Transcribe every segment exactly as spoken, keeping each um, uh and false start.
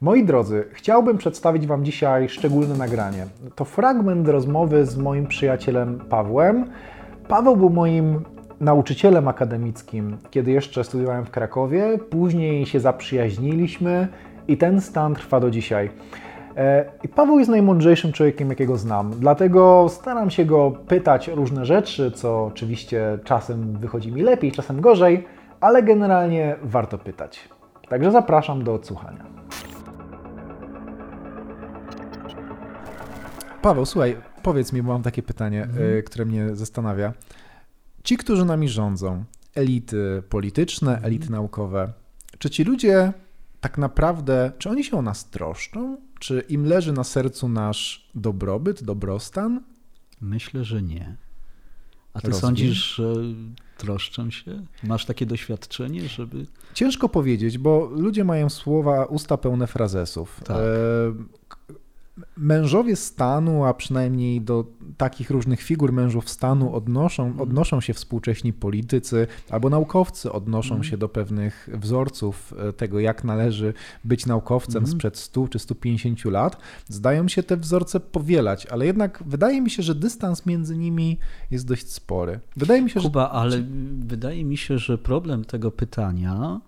Moi drodzy, chciałbym przedstawić Wam dzisiaj szczególne nagranie. To fragment rozmowy z moim przyjacielem Pawłem. Paweł był moim nauczycielem akademickim, kiedy jeszcze studiowałem w Krakowie. Później się zaprzyjaźniliśmy i ten stan trwa do dzisiaj. I Paweł jest najmądrzejszym człowiekiem, jakiego znam, dlatego staram się go pytać o różne rzeczy, co oczywiście czasem wychodzi mi lepiej, czasem gorzej, ale generalnie warto pytać. Także zapraszam do odsłuchania. Paweł, słuchaj, powiedz mi, bo mam takie pytanie, mhm. które mnie zastanawia. Ci, którzy nami rządzą, elity polityczne, mhm. elity naukowe, czy ci ludzie tak naprawdę, czy oni się o nas troszczą? Czy im leży na sercu nasz dobrobyt, dobrostan? Myślę, że nie. A ty Rozumiem. Sądzisz, że troszczą się? Masz takie doświadczenie, żeby... Ciężko powiedzieć, bo ludzie mają słowa, usta pełne frazesów. Tak. Mężowie stanu, a przynajmniej do takich różnych figur mężów stanu odnoszą, odnoszą się współcześni politycy albo naukowcy, odnoszą mm. się do pewnych wzorców tego, jak należy być naukowcem mm. sprzed stu czy stu pięćdziesięciu lat. Zdają się te wzorce powielać, ale jednak wydaje mi się, że dystans między nimi jest dość spory. Wydaje mi się, Kuba, że... ale wydaje mi się, że problem tego pytania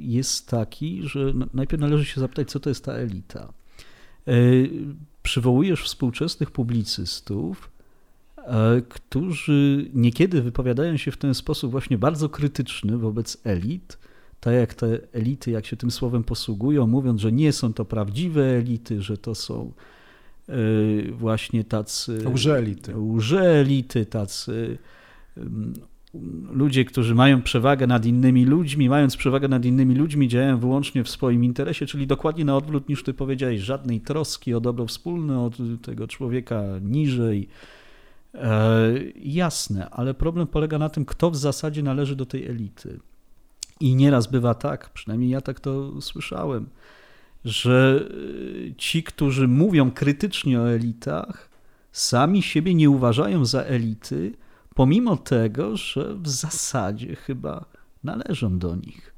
jest taki, że najpierw należy się zapytać, co to jest ta elita. Przywołujesz współczesnych publicystów, którzy niekiedy wypowiadają się w ten sposób właśnie bardzo krytyczny wobec elit, tak jak te elity, jak się tym słowem posługują, mówiąc, że nie są to prawdziwe elity, że to są właśnie tacy... Łże-elity. Łże-elity, tacy... Ludzie, którzy mają przewagę nad innymi ludźmi, mając przewagę nad innymi ludźmi, działają wyłącznie w swoim interesie, czyli dokładnie na odwrót niż ty powiedziałeś, żadnej troski o dobro wspólne, od tego człowieka niżej. E, jasne, ale problem polega na tym, kto w zasadzie należy do tej elity. I nieraz bywa tak, przynajmniej ja tak to słyszałem, że ci, którzy mówią krytycznie o elitach, sami siebie nie uważają za elity, pomimo tego, że w zasadzie chyba należą do nich.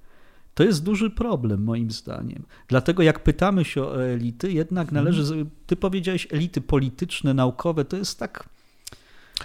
To jest duży problem moim zdaniem. Dlatego jak pytamy się o elity, jednak należy, ty powiedziałeś elity polityczne, naukowe, to jest tak...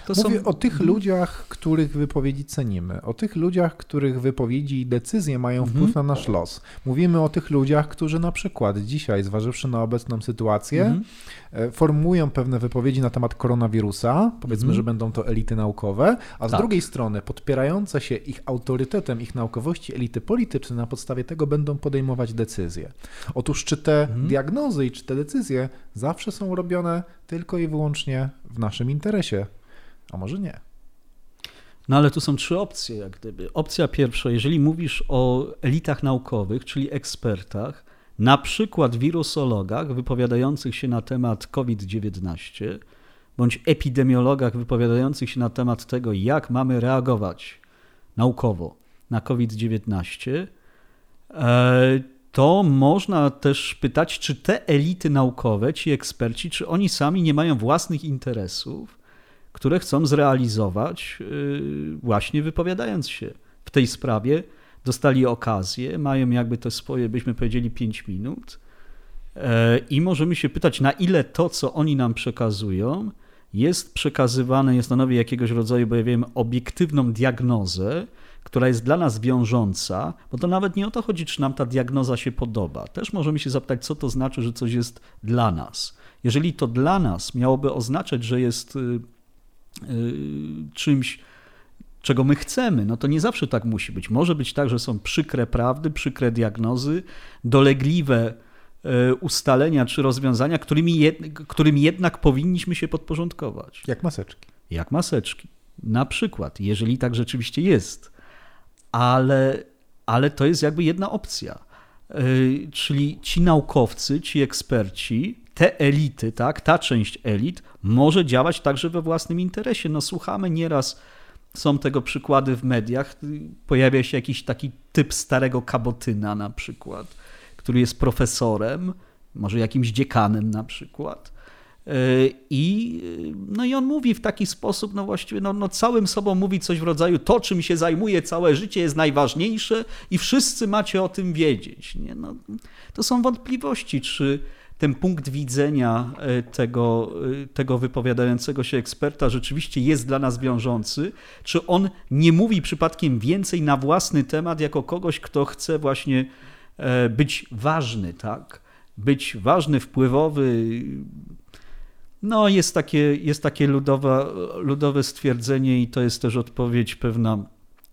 To Mówię są... o tych ludziach, których wypowiedzi cenimy, o tych ludziach, których wypowiedzi i decyzje mają wpływ mhm. na nasz los. Mówimy o tych ludziach, którzy na przykład dzisiaj, zważywszy na obecną sytuację, mhm. formują pewne wypowiedzi na temat koronawirusa, powiedzmy, mhm. że będą to elity naukowe, a z tak. drugiej strony podpierające się ich autorytetem, ich naukowości elity polityczne na podstawie tego będą podejmować decyzje. Otóż czy te mhm. diagnozy i czy te decyzje zawsze są robione tylko i wyłącznie w naszym interesie? A może nie. No ale tu są trzy opcje, jak gdyby. Opcja pierwsza, jeżeli mówisz o elitach naukowych, czyli ekspertach, na przykład wirusologach wypowiadających się na temat kowid dziewiętnaście, bądź epidemiologach wypowiadających się na temat tego, jak mamy reagować naukowo na kowid dziewiętnaście, to można też pytać, czy te elity naukowe, ci eksperci, czy oni sami nie mają własnych interesów, które chcą zrealizować właśnie wypowiadając się w tej sprawie. Dostali okazję, mają jakby te swoje, byśmy powiedzieli, pięć minut i możemy się pytać, na ile to, co oni nam przekazują, jest przekazywane, jest stanowi jakiegoś rodzaju, bo ja wiem, obiektywną diagnozę, która jest dla nas wiążąca, bo to nawet nie o to chodzi, czy nam ta diagnoza się podoba. Też możemy się zapytać, co to znaczy, że coś jest dla nas. Jeżeli to dla nas miałoby oznaczać, że jest... czymś, czego my chcemy, no to nie zawsze tak musi być. Może być tak, że są przykre prawdy, przykre diagnozy, dolegliwe ustalenia czy rozwiązania, którymi, jed- którym jednak powinniśmy się podporządkować. Jak maseczki. Jak maseczki. Na przykład, jeżeli tak rzeczywiście jest. Ale, ale to jest jakby jedna opcja. Czyli ci naukowcy, ci eksperci, te elity, tak, ta część elit może działać także we własnym interesie. No słuchamy nieraz, są tego przykłady w mediach, pojawia się jakiś taki typ starego kabotyna na przykład, który jest profesorem, może jakimś dziekanem na przykład, I, no i on mówi w taki sposób, no właściwie no, no całym sobą mówi coś w rodzaju to, czym się zajmuje całe życie, jest najważniejsze i wszyscy macie o tym wiedzieć. Nie? No, to są wątpliwości, czy ten punkt widzenia tego, tego wypowiadającego się eksperta rzeczywiście jest dla nas wiążący, czy on nie mówi przypadkiem więcej na własny temat jako kogoś, kto chce właśnie być ważny, tak? Być ważny, wpływowy. No jest takie, jest takie ludowe, ludowe stwierdzenie i to jest też odpowiedź pewna,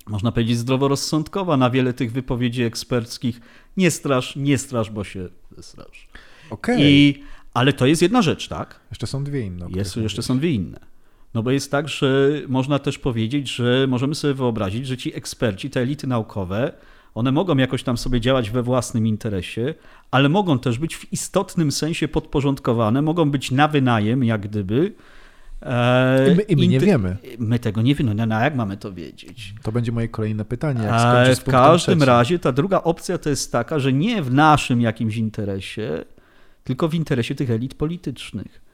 można powiedzieć, zdroworozsądkowa na wiele tych wypowiedzi eksperckich. Nie strasz, nie strasz, bo się strasz. Okay. I, ale to jest jedna rzecz, tak? Jeszcze są dwie inne. Jest, jeszcze są dwie inne. No bo jest tak, że można też powiedzieć, że możemy sobie wyobrazić, że ci eksperci, te elity naukowe, one mogą jakoś tam sobie działać we własnym interesie, ale mogą też być w istotnym sensie podporządkowane, mogą być na wynajem, jak gdyby. I my, i my nie Inty- wiemy. My tego nie wiemy. No, no jak mamy to wiedzieć? To będzie moje kolejne pytanie. Jak w każdym trzecim. razie ta druga opcja to jest taka, że nie w naszym jakimś interesie, tylko w interesie tych elit politycznych.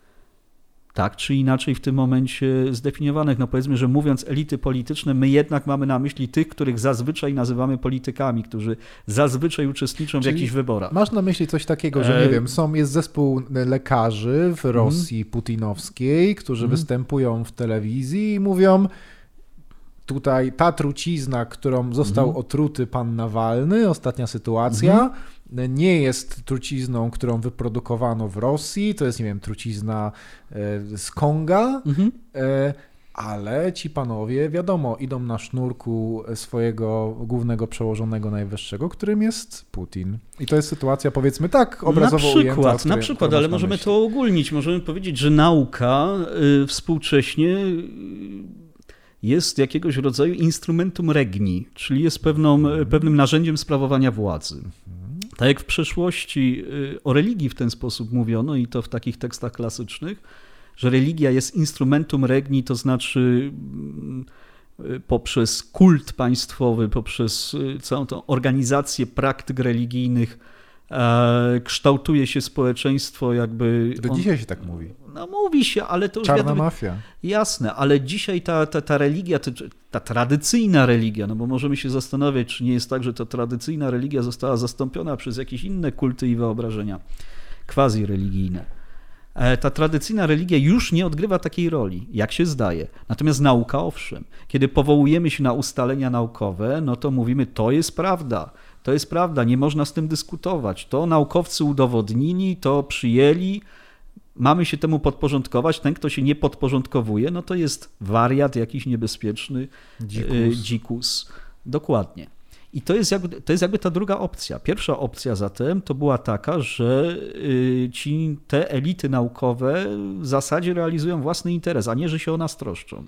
Tak czy inaczej w tym momencie zdefiniowanych. No powiedzmy, że mówiąc elity polityczne, my jednak mamy na myśli tych, których zazwyczaj nazywamy politykami, którzy zazwyczaj uczestniczą Czyli w jakichś wyborach. Masz na myśli coś takiego, że nie wiem, są, jest zespół lekarzy w Rosji hmm. putinowskiej, którzy hmm. występują w telewizji i mówią: tutaj ta trucizna, którą został hmm. otruty pan Nawalny, ostatnia sytuacja, hmm. nie jest trucizną, którą wyprodukowano w Rosji, to jest, nie wiem, trucizna z Konga, mhm. ale ci panowie, wiadomo, idą na sznurku swojego głównego przełożonego najwyższego, którym jest Putin. I to jest sytuacja, powiedzmy tak, obrazowo na przykład, ujęta. Której, na przykład, ale możemy myśli. to ogólnić, możemy powiedzieć, że nauka współcześnie jest jakiegoś rodzaju instrumentum regni, czyli jest pewną, pewnym narzędziem sprawowania władzy. Tak jak w przeszłości o religii w ten sposób mówiono i to w takich tekstach klasycznych, że religia jest instrumentum regni, to znaczy poprzez kult państwowy, poprzez całą tą organizację praktyk religijnych kształtuje się społeczeństwo jakby... Do on... dzisiaj się tak mówi. No mówi się, ale to już... Czarna wiadomo, mafia. Jasne, ale dzisiaj ta, ta, ta religia, ta, ta tradycyjna religia, no bo możemy się zastanawiać, czy nie jest tak, że ta tradycyjna religia została zastąpiona przez jakieś inne kulty i wyobrażenia quasi-religijne. Ta tradycyjna religia już nie odgrywa takiej roli, jak się zdaje. Natomiast nauka, owszem, kiedy powołujemy się na ustalenia naukowe, no to mówimy, to jest prawda. To jest prawda, nie można z tym dyskutować. To naukowcy udowodnili, to przyjęli, mamy się temu podporządkować. Ten, kto się nie podporządkowuje, no to jest wariat jakiś niebezpieczny, dzikus. dzikus. Dokładnie. I to jest, jakby, to jest jakby ta druga opcja. Pierwsza opcja zatem to była taka, że ci, te elity naukowe w zasadzie realizują własny interes, a nie, że się o nas troszczą.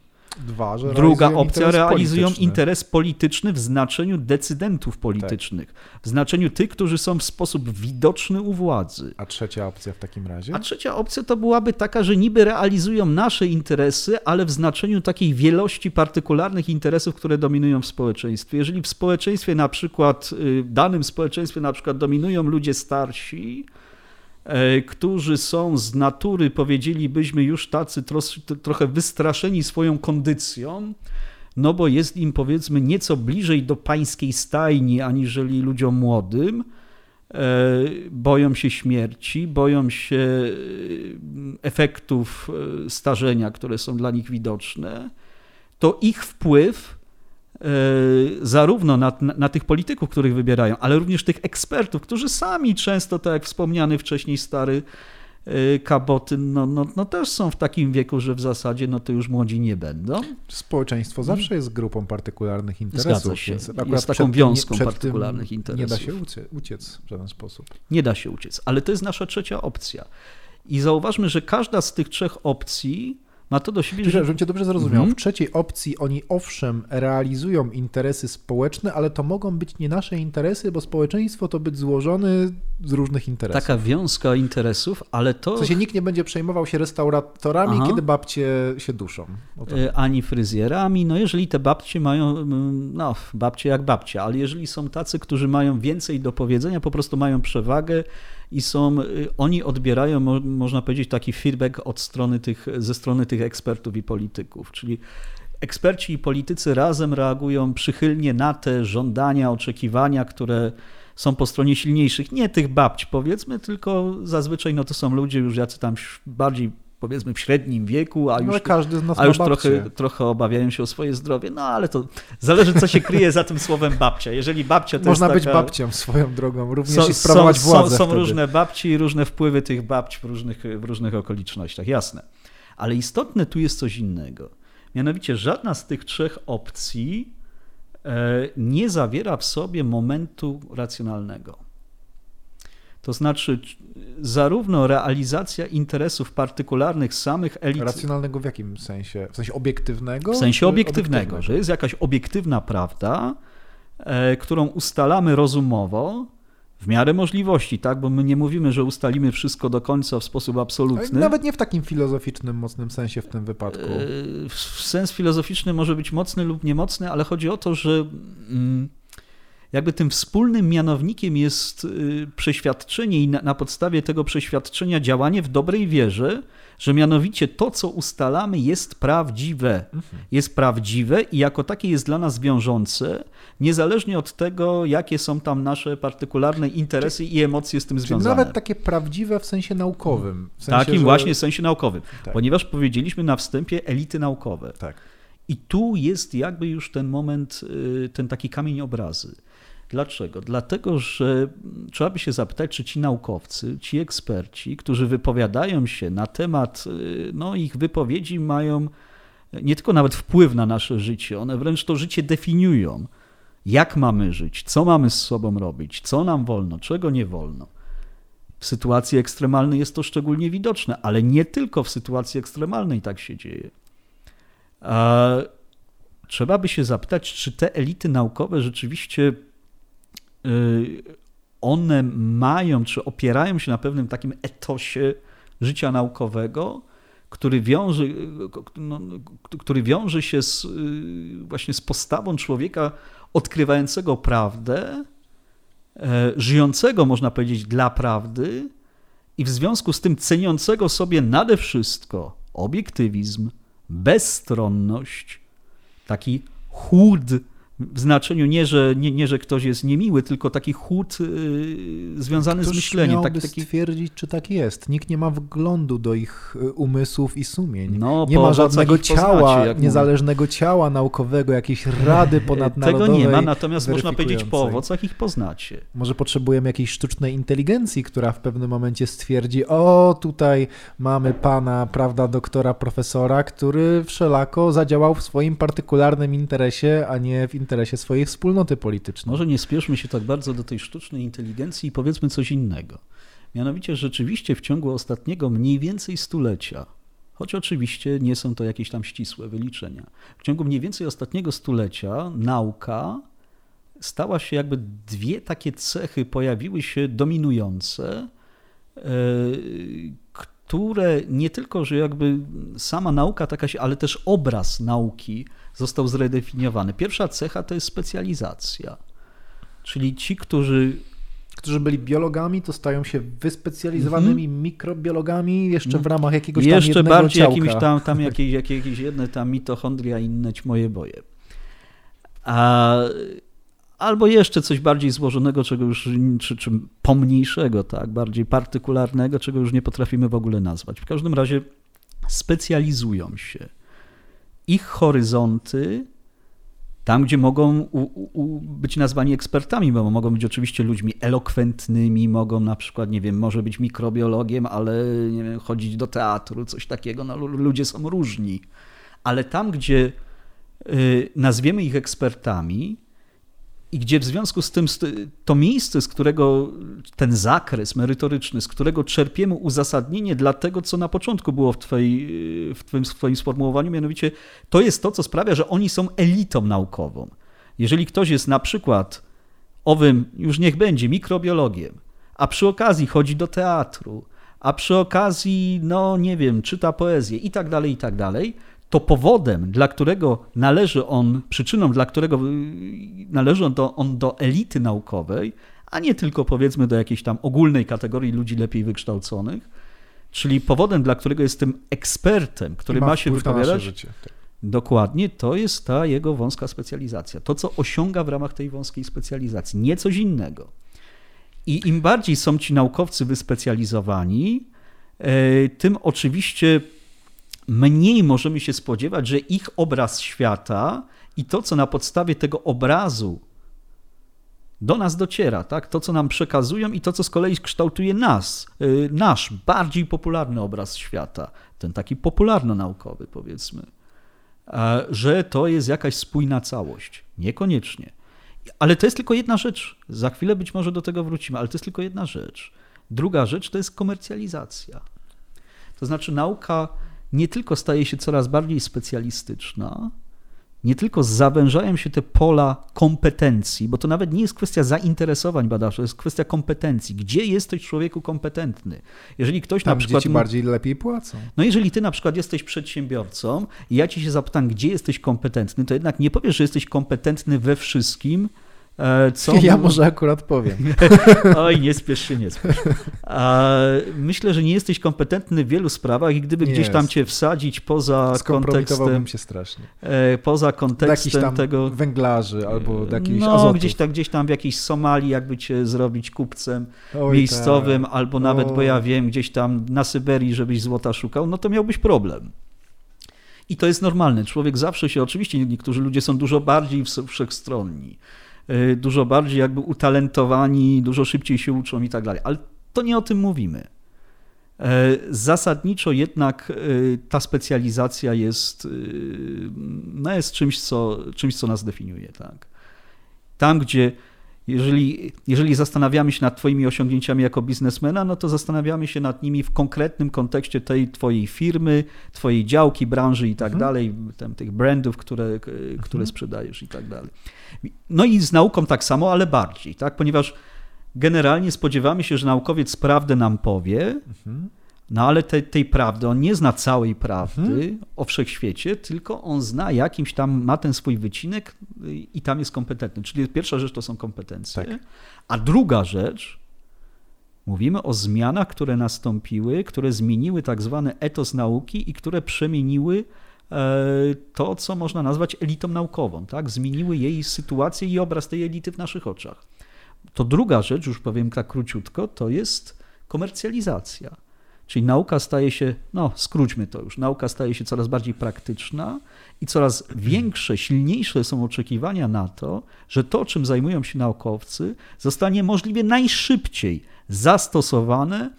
Dwa, że Druga opcja, interes realizują polityczny. interes polityczny w znaczeniu decydentów politycznych, tak. w znaczeniu tych, którzy są w sposób widoczny u władzy. A trzecia opcja w takim razie? A trzecia opcja to byłaby taka, że niby realizują nasze interesy, ale w znaczeniu takiej wielości partykularnych interesów, które dominują w społeczeństwie. Jeżeli w społeczeństwie na przykład, w danym społeczeństwie na przykład dominują ludzie starsi, którzy są z natury, powiedzielibyśmy, już tacy tros, trochę wystraszeni swoją kondycją, no bo jest im, powiedzmy, nieco bliżej do pańskiej stajni, aniżeli ludziom młodym. Boją się śmierci, boją się efektów starzenia, które są dla nich widoczne. To ich wpływ zarówno na, na tych polityków, których wybierają, ale również tych ekspertów, którzy sami często, tak jak wspomniany wcześniej stary Kabotyn, no, no, no też są w takim wieku, że w zasadzie no to już młodzi nie będą. Społeczeństwo zawsze jest grupą partykularnych interesów. Zgadza się. Więc akurat jest taką przed, wiązką nie, partykularnych interesów. Nie da się uciec, uciec w żaden sposób. Nie da się uciec, ale to jest nasza trzecia opcja. I zauważmy, że każda z tych trzech opcji ma to do siebie, Czyli, że... Żebym cię dobrze zrozumiał, mm-hmm. w trzeciej opcji oni owszem realizują interesy społeczne, ale to mogą być nie nasze interesy, bo społeczeństwo to być złożony z różnych interesów. Taka wiązka interesów, ale to... W sensie nikt nie będzie przejmował się restauratorami, aha, kiedy babcie się duszą. Ani fryzjerami. No jeżeli te babcie mają, no babcie jak babcie, ale jeżeli są tacy, którzy mają więcej do powiedzenia, po prostu mają przewagę i są, oni odbierają, można powiedzieć, taki feedback od strony tych, ze strony tych ekspertów i polityków, czyli eksperci i politycy razem reagują przychylnie na te żądania, oczekiwania, które są po stronie silniejszych. Nie tych babć, powiedzmy, tylko zazwyczaj no to są ludzie już jacy tam bardziej, powiedzmy, w średnim wieku, a już, no, każdy z nas a już trochę, trochę obawiają się o swoje zdrowie. No ale to zależy, co się kryje za tym słowem babcia. Jeżeli babcia to można jest taka... być babcią swoją drogą, również są, i sprawować są, władzę. Są, są różne babci i różne wpływy tych babć w różnych, w różnych okolicznościach, jasne. Ale istotne tu jest coś innego. Mianowicie żadna z tych trzech opcji nie zawiera w sobie momentu racjonalnego. To znaczy zarówno realizacja interesów partykularnych samych elit... Racjonalnego w jakim sensie? W sensie obiektywnego? W sensie obiektywnego, obiektywnego, że jest jakaś obiektywna prawda, którą ustalamy rozumowo, w miarę możliwości, tak? Bo my nie mówimy, że ustalimy wszystko do końca w sposób absolutny. Nawet nie w takim filozoficznym, mocnym sensie w tym wypadku. Sens filozoficzny może być mocny lub niemocny, ale chodzi o to, że jakby tym wspólnym mianownikiem jest przeświadczenie i na podstawie tego przeświadczenia działanie w dobrej wierze, że mianowicie to, co ustalamy, jest prawdziwe. Mhm. Jest prawdziwe i jako takie jest dla nas wiążące, niezależnie od tego, jakie są tam nasze partykularne interesy czyli, i emocje z tym związane. Nawet takie prawdziwe w sensie naukowym. W sensie, takim że... właśnie w sensie naukowym, tak. Ponieważ powiedzieliśmy na wstępie elity naukowe. Tak. I tu jest jakby już ten moment, ten taki kamień obrazy. Dlaczego? Dlatego, że trzeba by się zapytać, czy ci naukowcy, ci eksperci, którzy wypowiadają się na temat, no ich wypowiedzi mają nie tylko nawet wpływ na nasze życie, one wręcz to życie definiują. Jak mamy żyć, co mamy z sobą robić, co nam wolno, czego nie wolno. W sytuacji ekstremalnej jest to szczególnie widoczne, ale nie tylko w sytuacji ekstremalnej tak się dzieje. Trzeba by się zapytać, czy te elity naukowe rzeczywiście one mają, czy opierają się na pewnym takim etosie życia naukowego, który wiąże, no, który wiąże się z, właśnie z postawą człowieka odkrywającego prawdę, żyjącego, można powiedzieć, dla prawdy i w związku z tym ceniącego sobie nade wszystko obiektywizm, bezstronność, taki chłód w znaczeniu nie, że, nie, nie, że ktoś jest niemiły, tylko taki chłód yy, związany ktoś z myśleniem. Ktoś miałby tak, taki... stwierdzić, czy tak jest. Nikt nie ma wglądu do ich umysłów i sumień. No, nie ma żadnego ciała, poznacie, niezależnego mówię. ciała naukowego, jakiejś rady ponadnarodowej. Tego nie ma, natomiast można powiedzieć po owocach ich poznacie. Może potrzebujemy jakiejś sztucznej inteligencji, która w pewnym momencie stwierdzi, o tutaj mamy pana, prawda, doktora, profesora, który wszelako zadziałał w swoim partykularnym interesie, a nie w interesie interesie swojej wspólnoty politycznej. Może nie spieszmy się tak bardzo do tej sztucznej inteligencji i powiedzmy coś innego. Mianowicie rzeczywiście w ciągu ostatniego mniej więcej stulecia, choć oczywiście nie są to jakieś tam ścisłe wyliczenia, w ciągu mniej więcej ostatniego stulecia nauka stała się jakby dwie takie cechy pojawiły się dominujące, które nie tylko, że jakby sama nauka taka się, ale też obraz nauki został zredefiniowany. Pierwsza cecha to jest specjalizacja, czyli ci, którzy... Którzy byli biologami, to stają się wyspecjalizowanymi mm-hmm. mikrobiologami jeszcze w ramach jakiegoś tam jeszcze jednego bardziej ciałka. Jakimś tam, tam jakieś, jakieś jedne tam mitochondria, inne moje boje. A, albo jeszcze coś bardziej złożonego, czego już, czy, czy pomniejszego, tak, bardziej partykularnego, czego już nie potrafimy w ogóle nazwać. W każdym razie specjalizują się. Ich horyzonty, tam gdzie mogą u, u, być nazwani ekspertami, bo mogą być oczywiście ludźmi elokwentnymi, mogą na przykład, nie wiem, może być mikrobiologiem, ale nie wiem, chodzić do teatru, coś takiego, no ludzie są różni. Ale tam, gdzie y, nazwiemy ich ekspertami i gdzie w związku z tym to miejsce, z którego ten zakres merytoryczny, z którego czerpiemy uzasadnienie dla tego, co na początku było w, twojej, w, twoim, w twoim sformułowaniu, mianowicie to jest to, co sprawia, że oni są elitą naukową. Jeżeli ktoś jest na przykład owym, już niech będzie, mikrobiologiem, a przy okazji chodzi do teatru, a przy okazji, no nie wiem, czyta poezję i tak dalej, i tak dalej, to powodem, dla którego należy on, przyczyną, dla którego należy on do, on do elity naukowej, a nie tylko powiedzmy do jakiejś tam ogólnej kategorii ludzi lepiej wykształconych, czyli powodem, dla którego jest tym ekspertem, który ma, ma się wypowiadać, tak. Dokładnie, to jest ta jego wąska specjalizacja. To, co osiąga w ramach tej wąskiej specjalizacji, nie coś innego. I im bardziej są ci naukowcy wyspecjalizowani, tym oczywiście mniej możemy się spodziewać, że ich obraz świata i to, co na podstawie tego obrazu do nas dociera, tak? To, co nam przekazują i to, co z kolei kształtuje nas, nasz bardziej popularny obraz świata, ten taki popularno-naukowy powiedzmy, że to jest jakaś spójna całość. Niekoniecznie. Ale to jest tylko jedna rzecz. Za chwilę być może do tego wrócimy, ale to jest tylko jedna rzecz. Druga rzecz to jest komercjalizacja. To znaczy nauka nie tylko staje się coraz bardziej specjalistyczna, nie tylko zawężają się te pola kompetencji, bo to nawet nie jest kwestia zainteresowań badacza, to jest kwestia kompetencji. Gdzie jesteś, człowieku, kompetentny? Jeżeli ktoś tam, na przykład... Gdzie ci bardziej lepiej płacą. No jeżeli ty na przykład jesteś przedsiębiorcą i ja ci się zapytam, gdzie jesteś kompetentny, to jednak nie powiesz, że jesteś kompetentny we wszystkim, co... Ja może akurat powiem. Oj, nie spiesz się, nie spiesz. Myślę, że nie jesteś kompetentny w wielu sprawach i gdyby nie gdzieś jest. tam cię wsadzić poza kontekstem... się strasznie. Poza kontekstem tam tego... węglarzy albo do jakichś no, azotów. Gdzieś tam, gdzieś tam w jakiejś Somalii jakby cię zrobić kupcem Oj, miejscowym tak. albo nawet, o. bo ja wiem, gdzieś tam na Syberii, żebyś złota szukał, no to miałbyś problem. I to jest normalne. Człowiek zawsze się... Oczywiście niektórzy ludzie są dużo bardziej wszechstronni. Dużo bardziej jakby utalentowani, dużo szybciej się uczą i tak dalej. Ale to nie o tym mówimy. Zasadniczo jednak ta specjalizacja jest, no jest czymś, co, czymś, co nas definiuje. Tak? Tam, gdzie jeżeli, jeżeli zastanawiamy się nad twoimi osiągnięciami jako biznesmena, no to zastanawiamy się nad nimi w konkretnym kontekście tej twojej firmy, twojej działki, branży i tak mhm. dalej, tam tych brandów, które, mhm. które sprzedajesz i tak dalej. No i z nauką tak samo, ale bardziej, tak? Ponieważ generalnie spodziewamy się, że naukowiec prawdę nam powie, mhm. no ale te, tej prawdy, on nie zna całej prawdy mhm. o wszechświecie, tylko on zna jakimś tam, ma ten swój wycinek i tam jest kompetentny. Czyli pierwsza rzecz to są kompetencje, tak. A druga rzecz, mówimy o zmianach, które nastąpiły, które zmieniły tak zwany etos nauki i które przemieniły to, co można nazwać elitą naukową, tak? Zmieniły jej sytuację i obraz tej elity w naszych oczach. To druga rzecz, już powiem tak króciutko, to jest komercjalizacja. Czyli nauka staje się, no skróćmy to już, nauka staje się coraz bardziej praktyczna i coraz większe, silniejsze są oczekiwania na to, że to, czym zajmują się naukowcy, zostanie możliwie najszybciej zastosowane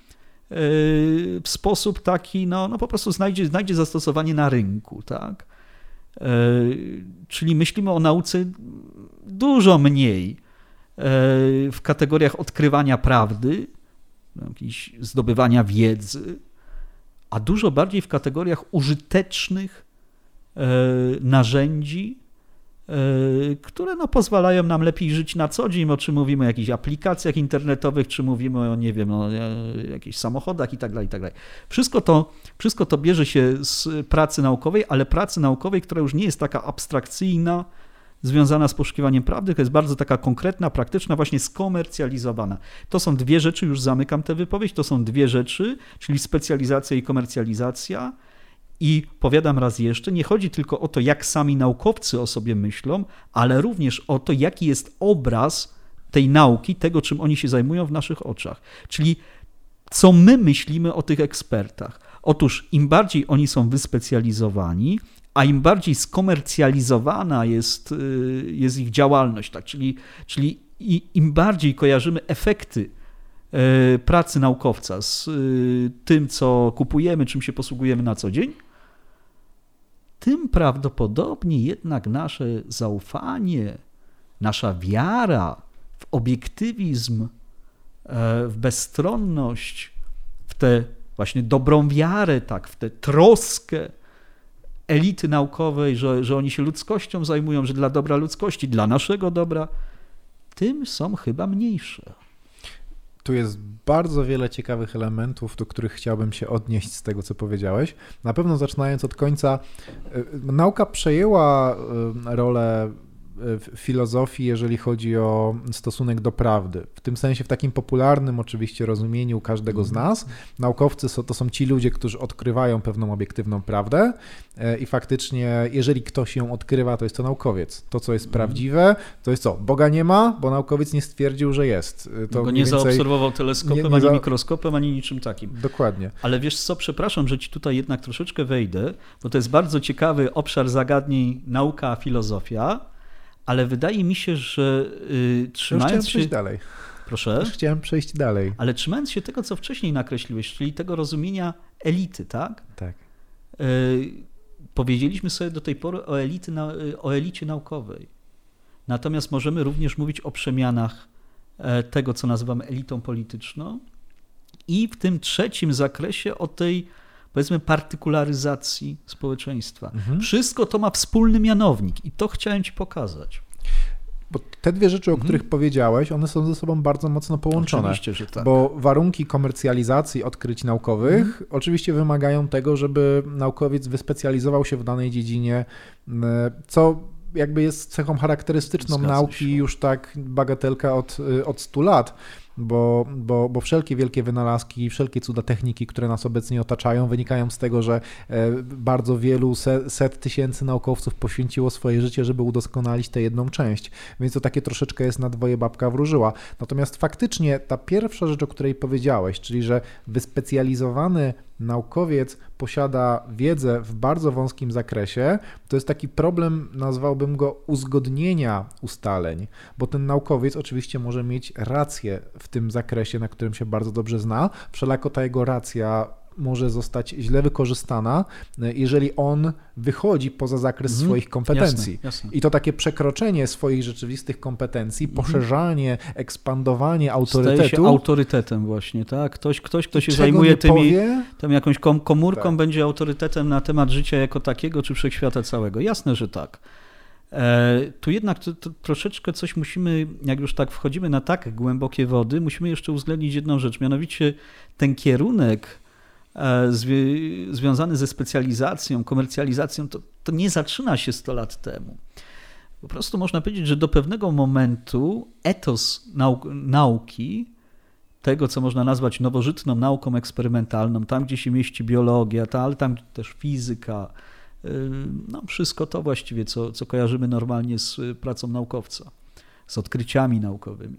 w sposób taki, no, no po prostu znajdzie, znajdzie zastosowanie na rynku, tak? Czyli myślimy o nauce dużo mniej w kategoriach odkrywania prawdy, jakichś zdobywania wiedzy, a dużo bardziej w kategoriach użytecznych narzędzi, które no, pozwalają nam lepiej żyć na co dzień, o czym mówimy o jakichś aplikacjach internetowych, czy mówimy o, nie wiem, o jakichś samochodach i tak dalej, i tak dalej. Wszystko to, wszystko to bierze się z pracy naukowej, ale pracy naukowej, która już nie jest taka abstrakcyjna, związana z poszukiwaniem prawdy, to jest bardzo taka konkretna, praktyczna, właśnie skomercjalizowana. To są dwie rzeczy, już zamykam tę wypowiedź, to są dwie rzeczy, czyli specjalizacja i komercjalizacja. I powiadam raz jeszcze, nie chodzi tylko o to, jak sami naukowcy o sobie myślą, ale również o to, jaki jest obraz tej nauki, tego, czym oni się zajmują w naszych oczach. Czyli co my myślimy o tych ekspertach. Otóż im bardziej oni są wyspecjalizowani, a im bardziej skomercjalizowana jest, jest ich działalność, tak? Czyli, czyli im bardziej kojarzymy efekty pracy naukowca z tym, co kupujemy, czym się posługujemy na co dzień, tym prawdopodobnie jednak nasze zaufanie, nasza wiara w obiektywizm, w bezstronność, w tę właśnie dobrą wiarę, tak, w tę troskę elity naukowej, że, że oni się ludzkością zajmują, że dla dobra ludzkości, dla naszego dobra, tym są chyba mniejsze. Tu jest bardzo wiele ciekawych elementów, do których chciałbym się odnieść z tego, co powiedziałeś. Na pewno zaczynając od końca, nauka przejęła rolę filozofii, jeżeli chodzi o stosunek do prawdy. W tym sensie, w takim popularnym oczywiście rozumieniu każdego z nas, naukowcy to są ci ludzie, którzy odkrywają pewną obiektywną prawdę i faktycznie, jeżeli ktoś ją odkrywa, to jest to naukowiec. To, co jest prawdziwe, to jest co? Boga nie ma, bo naukowiec nie stwierdził, że jest. To go nie więcej... zaobserwował teleskopem, nie, nie za... ani mikroskopem, ani niczym takim. Dokładnie. Ale wiesz co, przepraszam, że ci tutaj jednak troszeczkę wejdę, bo to jest bardzo ciekawy obszar zagadnień nauka, filozofia. Ale wydaje mi się, że yy, trzymając Już chciałem się... przejść dalej. Proszę? Już chciałem przejść dalej. Ale trzymając się tego, co wcześniej nakreśliłeś, czyli tego rozumienia elity, tak? Tak. Yy, powiedzieliśmy sobie do tej pory o, elity na... o elicie naukowej. Natomiast możemy również mówić o przemianach tego, co nazywamy elitą polityczną. I w tym trzecim zakresie o tej, powiedzmy, partykularyzacji społeczeństwa. Mhm. Wszystko to ma wspólny mianownik i to chciałem ci pokazać. Bo te dwie rzeczy, o mhm. których powiedziałeś, one są ze sobą bardzo mocno połączone. Oczywiście, że tak. Bo warunki komercjalizacji odkryć naukowych mhm. oczywiście wymagają tego, żeby naukowiec wyspecjalizował się w danej dziedzinie, co jakby jest cechą charakterystyczną Zgadza nauki się. Już tak bagatelka od, od stu lat. Bo, bo, bo wszelkie wielkie wynalazki, wszelkie cuda techniki, które nas obecnie otaczają, wynikają z tego, że bardzo wielu set, set tysięcy naukowców poświęciło swoje życie, żeby udoskonalić tę jedną część. Więc to takie troszeczkę jest na dwoje babka wróżyła. Natomiast faktycznie ta pierwsza rzecz, o której powiedziałeś, czyli że wyspecjalizowany naukowiec posiada wiedzę w bardzo wąskim zakresie, to jest taki problem, nazwałbym go uzgodnienia ustaleń, bo ten naukowiec oczywiście może mieć rację w tym zakresie, na którym się bardzo dobrze zna, wszelako ta jego racja może zostać źle wykorzystana, jeżeli on wychodzi poza zakres mhm. swoich kompetencji. Jasne, jasne. I to takie przekroczenie swoich rzeczywistych kompetencji, mhm. poszerzanie, ekspandowanie autorytetu. Staje się autorytetem właśnie, tak? Ktoś, ktoś kto się zajmuje tymi, tam jakąś komórką, tak. będzie autorytetem na temat życia jako takiego, czy wszechświata całego. Jasne, że tak. Tu jednak to, to troszeczkę coś musimy, jak już tak wchodzimy na tak głębokie wody, musimy jeszcze uwzględnić jedną rzecz, mianowicie ten kierunek zwi- związany ze specjalizacją, komercjalizacją, to, to nie zaczyna się sto lat temu. Po prostu można powiedzieć, że do pewnego momentu etos nauk- nauki, tego co można nazwać nowożytną nauką eksperymentalną, tam gdzie się mieści biologia, ta, ale tam też fizyka, no wszystko to właściwie, co, co kojarzymy normalnie z pracą naukowca, z odkryciami naukowymi.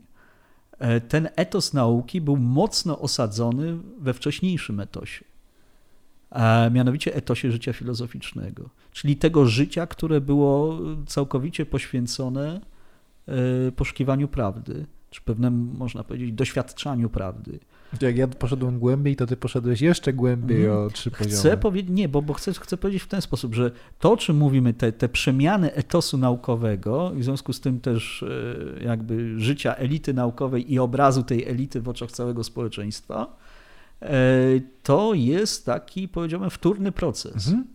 Ten etos nauki był mocno osadzony we wcześniejszym etosie, a mianowicie etosie życia filozoficznego, czyli tego życia, które było całkowicie poświęcone poszukiwaniu prawdy, czy pewnemu, można powiedzieć, doświadczaniu prawdy. Jak ja poszedłem głębiej, to ty poszedłeś jeszcze głębiej o trzy poziomy. Chcę powiedzieć, nie, bo, bo chcę, chcę powiedzieć w ten sposób, że to, o czym mówimy, te, te przemiany etosu naukowego, w związku z tym też jakby życia elity naukowej i obrazu tej elity w oczach całego społeczeństwa, to jest taki, powiedziałbym, wtórny proces. Mhm.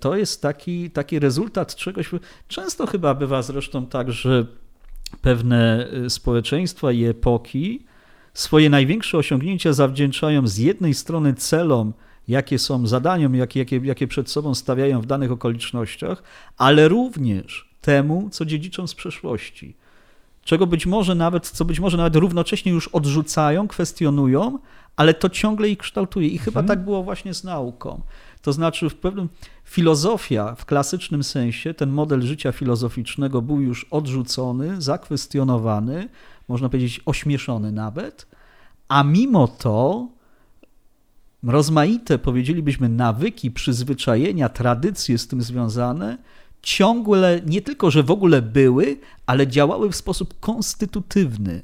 To jest taki, taki rezultat czegoś. Często chyba bywa zresztą tak, że pewne społeczeństwa i epoki swoje największe osiągnięcia zawdzięczają z jednej strony celom, jakie są zadaniom, jakie, jakie, jakie przed sobą stawiają w danych okolicznościach, ale również temu, co dziedziczą z przeszłości, czego być może nawet, co być może nawet równocześnie już odrzucają, kwestionują, ale to ciągle ich kształtuje. I mhm. chyba tak było właśnie z nauką. To znaczy w pewnym filozofia w klasycznym sensie, ten model życia filozoficznego był już odrzucony, zakwestionowany, można powiedzieć ośmieszony nawet, a mimo to rozmaite, powiedzielibyśmy, nawyki, przyzwyczajenia, tradycje z tym związane ciągle nie tylko, że w ogóle były, ale działały w sposób konstytutywny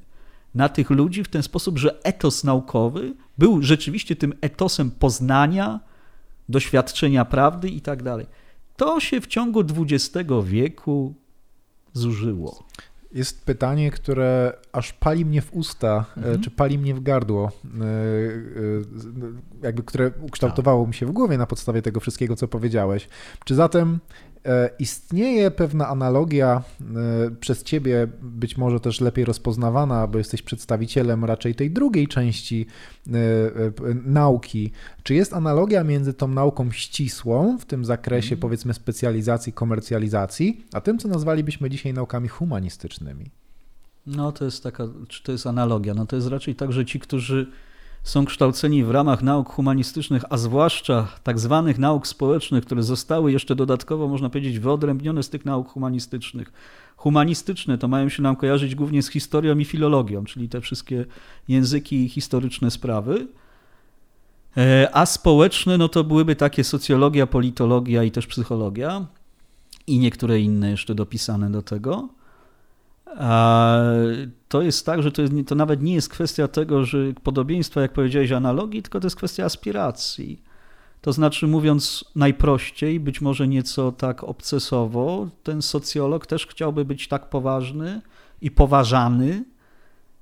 na tych ludzi w ten sposób, że etos naukowy był rzeczywiście tym etosem poznania, doświadczenia prawdy i tak dalej. To się w ciągu dwudziestego wieku zużyło. Jest pytanie, które aż pali mnie w usta, mhm. czy pali mnie w gardło, jakby które ukształtowało mi się w głowie na podstawie tego wszystkiego, co powiedziałeś. Czy zatem Istnieje pewna analogia, przez ciebie być może też lepiej rozpoznawana, bo jesteś przedstawicielem raczej tej drugiej części nauki. Czy jest analogia między tą nauką ścisłą w tym zakresie, powiedzmy, specjalizacji, komercjalizacji, a tym, co nazwalibyśmy dzisiaj naukami humanistycznymi? No to jest taka, czy to jest analogia? No to jest raczej tak, że ci, którzy są kształceni w ramach nauk humanistycznych, a zwłaszcza tak zwanych nauk społecznych, które zostały jeszcze dodatkowo, można powiedzieć, wyodrębnione z tych nauk humanistycznych. Humanistyczne to mają się nam kojarzyć głównie z historią i filologią, czyli te wszystkie języki i historyczne sprawy, a społeczne no to byłyby takie socjologia, politologia i też psychologia i niektóre inne jeszcze dopisane do tego. A to jest tak, że to, jest, to nawet nie jest kwestia tego, że podobieństwa, jak powiedziałeś, analogii, tylko to jest kwestia aspiracji. To znaczy, mówiąc najprościej, być może nieco tak obcesowo, ten socjolog też chciałby być tak poważny i poważany,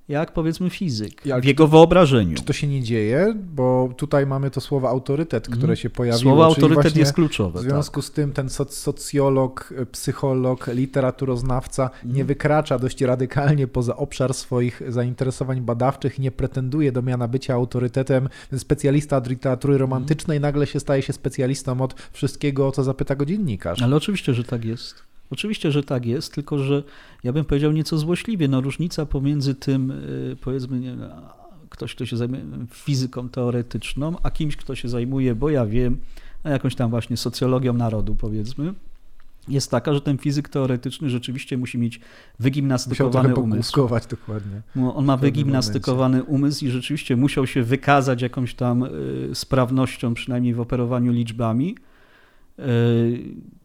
jak powiedzmy fizyk, w jego wyobrażeniu. Czy to się nie dzieje? Bo tutaj mamy to słowo autorytet, które mm. się pojawiło. Słowo autorytet jest kluczowe. W związku tak. z tym ten soc- socjolog, psycholog, literaturoznawca mm. nie wykracza dość radykalnie poza obszar swoich zainteresowań badawczych, nie pretenduje do miana bycia autorytetem. Specjalista od literatury romantycznej mm. nagle się staje się specjalistą od wszystkiego, o co zapyta go dziennikarz. Ale oczywiście, że tak jest. Oczywiście, że tak jest, tylko że ja bym powiedział nieco złośliwie, no różnica pomiędzy tym, powiedzmy, nie, ktoś, kto się zajmuje fizyką teoretyczną, a kimś, kto się zajmuje, bo ja wiem, no jakąś tam właśnie socjologią narodu, powiedzmy, jest taka, że ten fizyk teoretyczny rzeczywiście musi mieć wygimnastykowany umysł. Dokładnie. No, on ma wygimnastykowany umysł i rzeczywiście musiał się wykazać jakąś tam sprawnością, przynajmniej w operowaniu liczbami,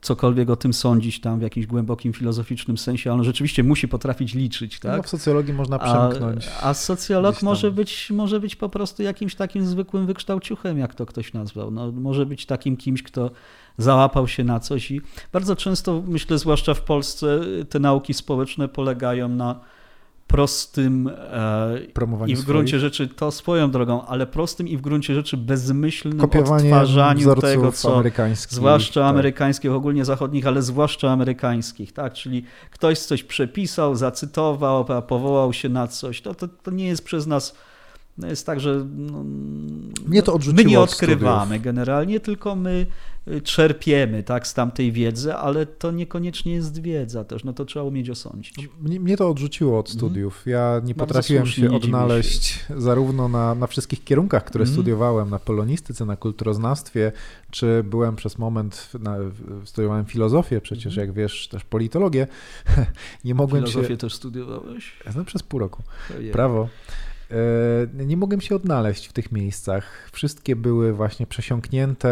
cokolwiek o tym sądzić tam w jakimś głębokim, filozoficznym sensie, ale on rzeczywiście musi potrafić liczyć. Tak? No w socjologii można przemknąć. A, a socjolog może być, może być po prostu jakimś takim zwykłym wykształciuchem, jak to ktoś nazwał. No, może być takim kimś, kto załapał się na coś i bardzo często, myślę, zwłaszcza w Polsce, te nauki społeczne polegają na prostym e, i w gruncie swoich. rzeczy to swoją drogą, ale prostym i w gruncie rzeczy bezmyślnym Kopiowanie odtwarzaniu tego, co zwłaszcza tak. amerykańskich, ogólnie zachodnich, ale zwłaszcza amerykańskich, tak? Czyli ktoś coś przepisał, zacytował, powołał się na coś. To, to, to nie jest przez nas, no jest tak, że no, Mnie to my nie odkrywamy od generalnie, tylko my czerpiemy tak, z tamtej wiedzy, ale to niekoniecznie jest wiedza też, no to trzeba umieć osądzić. Mnie, mnie to odrzuciło od studiów. Ja nie Mam potrafiłem się odnaleźć się. zarówno na, na wszystkich kierunkach, które mm. studiowałem, na polonistyce, na kulturoznawstwie, czy byłem przez moment, na, studiowałem filozofię, przecież mm. jak wiesz, też politologię. nie mogłem Filozofię się... też studiowałeś? No, przez pół roku. Prawo. Nie mogłem się odnaleźć w tych miejscach. Wszystkie były właśnie przesiąknięte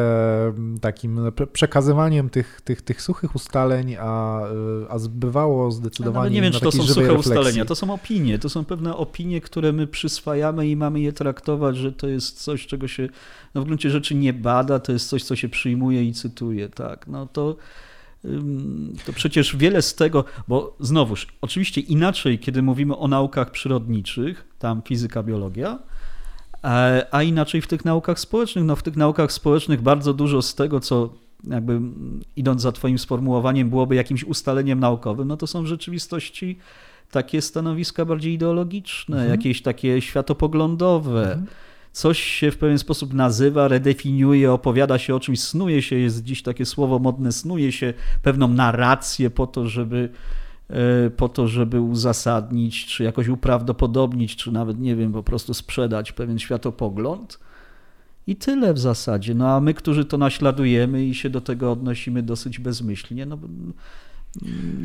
takim przekazywaniem tych, tych, tych suchych ustaleń, a, a zbywało zdecydowanie. Ale nie wiem, czy to są suche refleksji. ustalenia, to są opinie, to są pewne opinie, które my przyswajamy i mamy je traktować, że to jest coś, czego się no w gruncie rzeczy nie bada, to jest coś, co się przyjmuje i cytuje. Tak, no to. To przecież wiele z tego, bo znowuż, oczywiście inaczej, kiedy mówimy o naukach przyrodniczych, tam fizyka, biologia, a inaczej w tych naukach społecznych. No w tych naukach społecznych bardzo dużo z tego, co jakby idąc za twoim sformułowaniem byłoby jakimś ustaleniem naukowym, no to są w rzeczywistości takie stanowiska bardziej ideologiczne, mhm. jakieś takie światopoglądowe. Mhm. Coś się w pewien sposób nazywa, redefiniuje, opowiada się o czymś, snuje się, jest dziś takie słowo modne, snuje się pewną narrację po to, żeby, po to, żeby uzasadnić, czy jakoś uprawdopodobnić, czy nawet, nie wiem, po prostu sprzedać pewien światopogląd. I tyle w zasadzie. No a my, którzy to naśladujemy i się do tego odnosimy dosyć bezmyślnie, no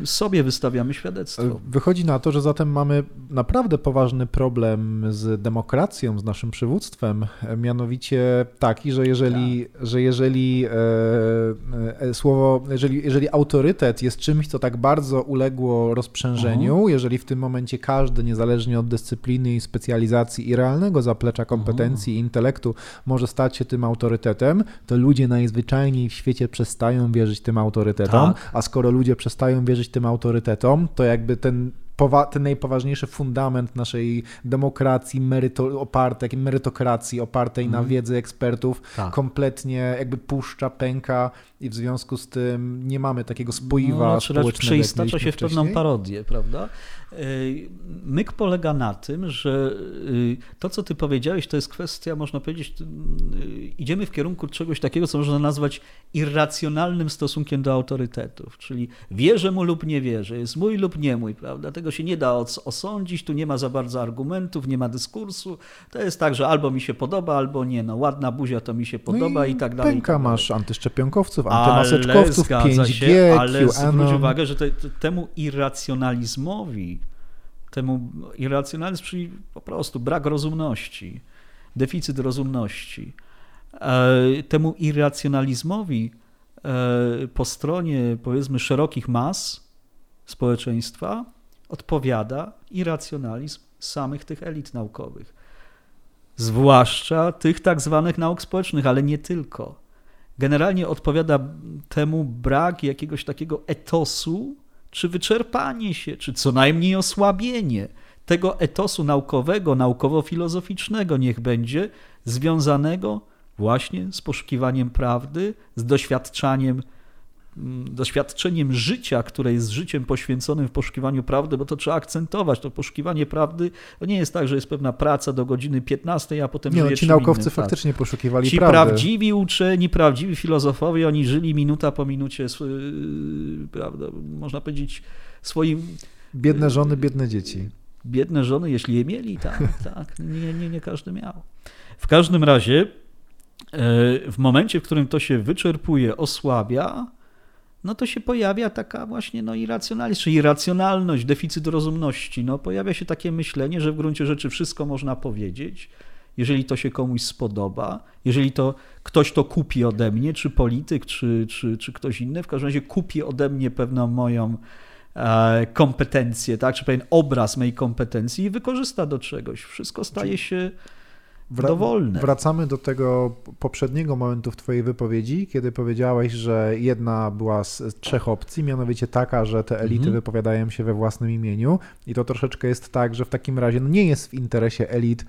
sobie wystawiamy świadectwo. Wychodzi na to, że zatem mamy naprawdę poważny problem z demokracją, z naszym przywództwem, mianowicie taki, że jeżeli, tak. że jeżeli e, e, słowo, jeżeli, jeżeli autorytet jest czymś, co tak bardzo uległo rozprzężeniu, uh-huh. jeżeli w tym momencie każdy, niezależnie od dyscypliny i specjalizacji i realnego zaplecza kompetencji i uh-huh. intelektu, może stać się tym autorytetem, to ludzie najzwyczajniej w świecie przestają wierzyć tym autorytetom, tak. a skoro ludzie przestają wierzyć tym autorytetom, to jakby ten ten najpoważniejszy fundament naszej demokracji meryto, opartej, merytokracji opartej mm. na wiedzy ekspertów tak. kompletnie jakby puszcza, pęka i w związku z tym nie mamy takiego spoiwa no, społecznego. Przeistacza się w pewną parodię, prawda? Myk polega na tym, że to, co ty powiedziałeś, to jest kwestia, można powiedzieć, idziemy w kierunku czegoś takiego, co można nazwać irracjonalnym stosunkiem do autorytetów, czyli wierzę mu lub nie wierzę, jest mój lub nie mój, prawda? Tego się nie da osądzić, tu nie ma za bardzo argumentów, nie ma dyskursu, to jest tak, że albo mi się podoba, albo nie, no ładna buzia to mi się podoba no i, i tak dalej. Pęka tak dalej. Masz antyszczepionkowców, antymaseczkowców, ale zgadza pięć G, się, ale Q A non. Zwróć uwagę, że te, te, temu irracjonalizmowi Temu irracjonalizm, czyli po prostu brak rozumności, deficyt rozumności. Temu irracjonalizmowi po stronie, powiedzmy, szerokich mas społeczeństwa odpowiada irracjonalizm samych tych elit naukowych, zwłaszcza tych tak zwanych nauk społecznych, ale nie tylko. Generalnie odpowiada temu brak jakiegoś takiego etosu, czy wyczerpanie się, czy co najmniej osłabienie tego etosu naukowego, naukowo-filozoficznego niech będzie, związanego właśnie z poszukiwaniem prawdy, z doświadczaniem, doświadczeniem życia, które jest życiem poświęconym w poszukiwaniu prawdy, bo to trzeba akcentować, to poszukiwanie prawdy to nie jest tak, że jest pewna praca do godziny piętnastej, a potem żyje czym innym. Ci naukowcy faktycznie poszukiwali prawdy. Ci prawdziwi uczeni, prawdziwi filozofowie, oni żyli minuta po minucie, prawda, można powiedzieć swoim... Biedne żony, biedne dzieci. Biedne żony, jeśli je mieli, tak, tak, nie, nie, nie każdy miał. W każdym razie w momencie, w którym to się wyczerpuje, osłabia, no to się pojawia taka właśnie no, irracjonalność, czyli irracjonalność, deficyt rozumności. No, pojawia się takie myślenie, że w gruncie rzeczy wszystko można powiedzieć, jeżeli to się komuś spodoba, jeżeli to ktoś to kupi ode mnie, czy polityk, czy, czy, czy ktoś inny, w każdym razie kupi ode mnie pewną moją e, kompetencję, tak, czy pewien obraz mojej kompetencji i wykorzysta do czegoś. Wszystko staje się... Dowolne. Wracamy do tego poprzedniego momentu w twojej wypowiedzi, kiedy powiedziałeś, że jedna była z trzech opcji, mianowicie taka, że te elity mhm. wypowiadają się we własnym imieniu i to troszeczkę jest tak, że w takim razie no nie jest w interesie elit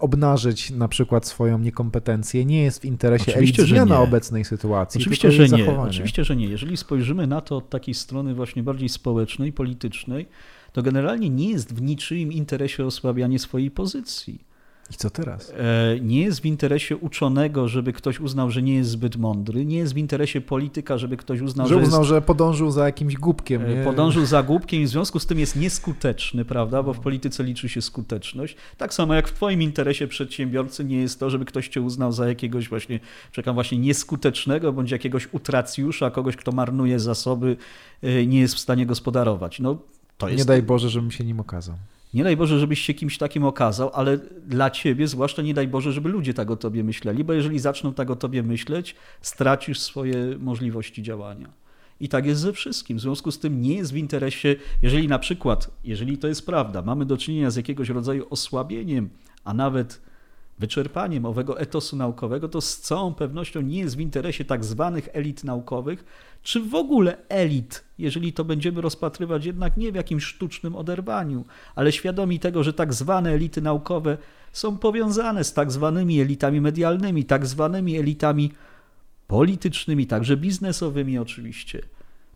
obnażyć na przykład swoją niekompetencję, nie jest w interesie Oczywiście, elit zmiana obecnej sytuacji. Oczywiście, że nie. Oczywiście, że nie. Jeżeli spojrzymy na to od takiej strony właśnie bardziej społecznej, politycznej, to generalnie nie jest w niczyim interesie osłabianie swojej pozycji. I co teraz? Nie jest w interesie uczonego, żeby ktoś uznał, że nie jest zbyt mądry. Nie jest w interesie polityka, żeby ktoś uznał, że, że uznał, jest... że podążył za jakimś głupkiem. Nie? Podążył za głupkiem i w związku z tym jest nieskuteczny, prawda? Bo w polityce liczy się skuteczność. Tak samo jak w twoim interesie przedsiębiorcy nie jest to, żeby ktoś cię uznał za jakiegoś właśnie, czekam właśnie nieskutecznego, bądź jakiegoś utracjusza, kogoś, kto marnuje zasoby, nie jest w stanie gospodarować. No, to jest... Nie daj Boże, żebym się nim okazał. Nie daj Boże, żebyś się kimś takim okazał, ale dla ciebie, zwłaszcza nie daj Boże, żeby ludzie tak o tobie myśleli, bo jeżeli zaczną tak o tobie myśleć, stracisz swoje możliwości działania. I tak jest ze wszystkim. W związku z tym nie jest w interesie, jeżeli na przykład, jeżeli to jest prawda, mamy do czynienia z jakiegoś rodzaju osłabieniem, a nawet wyczerpaniem owego etosu naukowego, to z całą pewnością nie jest w interesie tak zwanych elit naukowych, czy w ogóle elit, jeżeli to będziemy rozpatrywać jednak nie w jakimś sztucznym oderwaniu, ale świadomi tego, że tak zwane elity naukowe są powiązane z tak zwanymi elitami medialnymi, tak zwanymi elitami politycznymi, także biznesowymi oczywiście.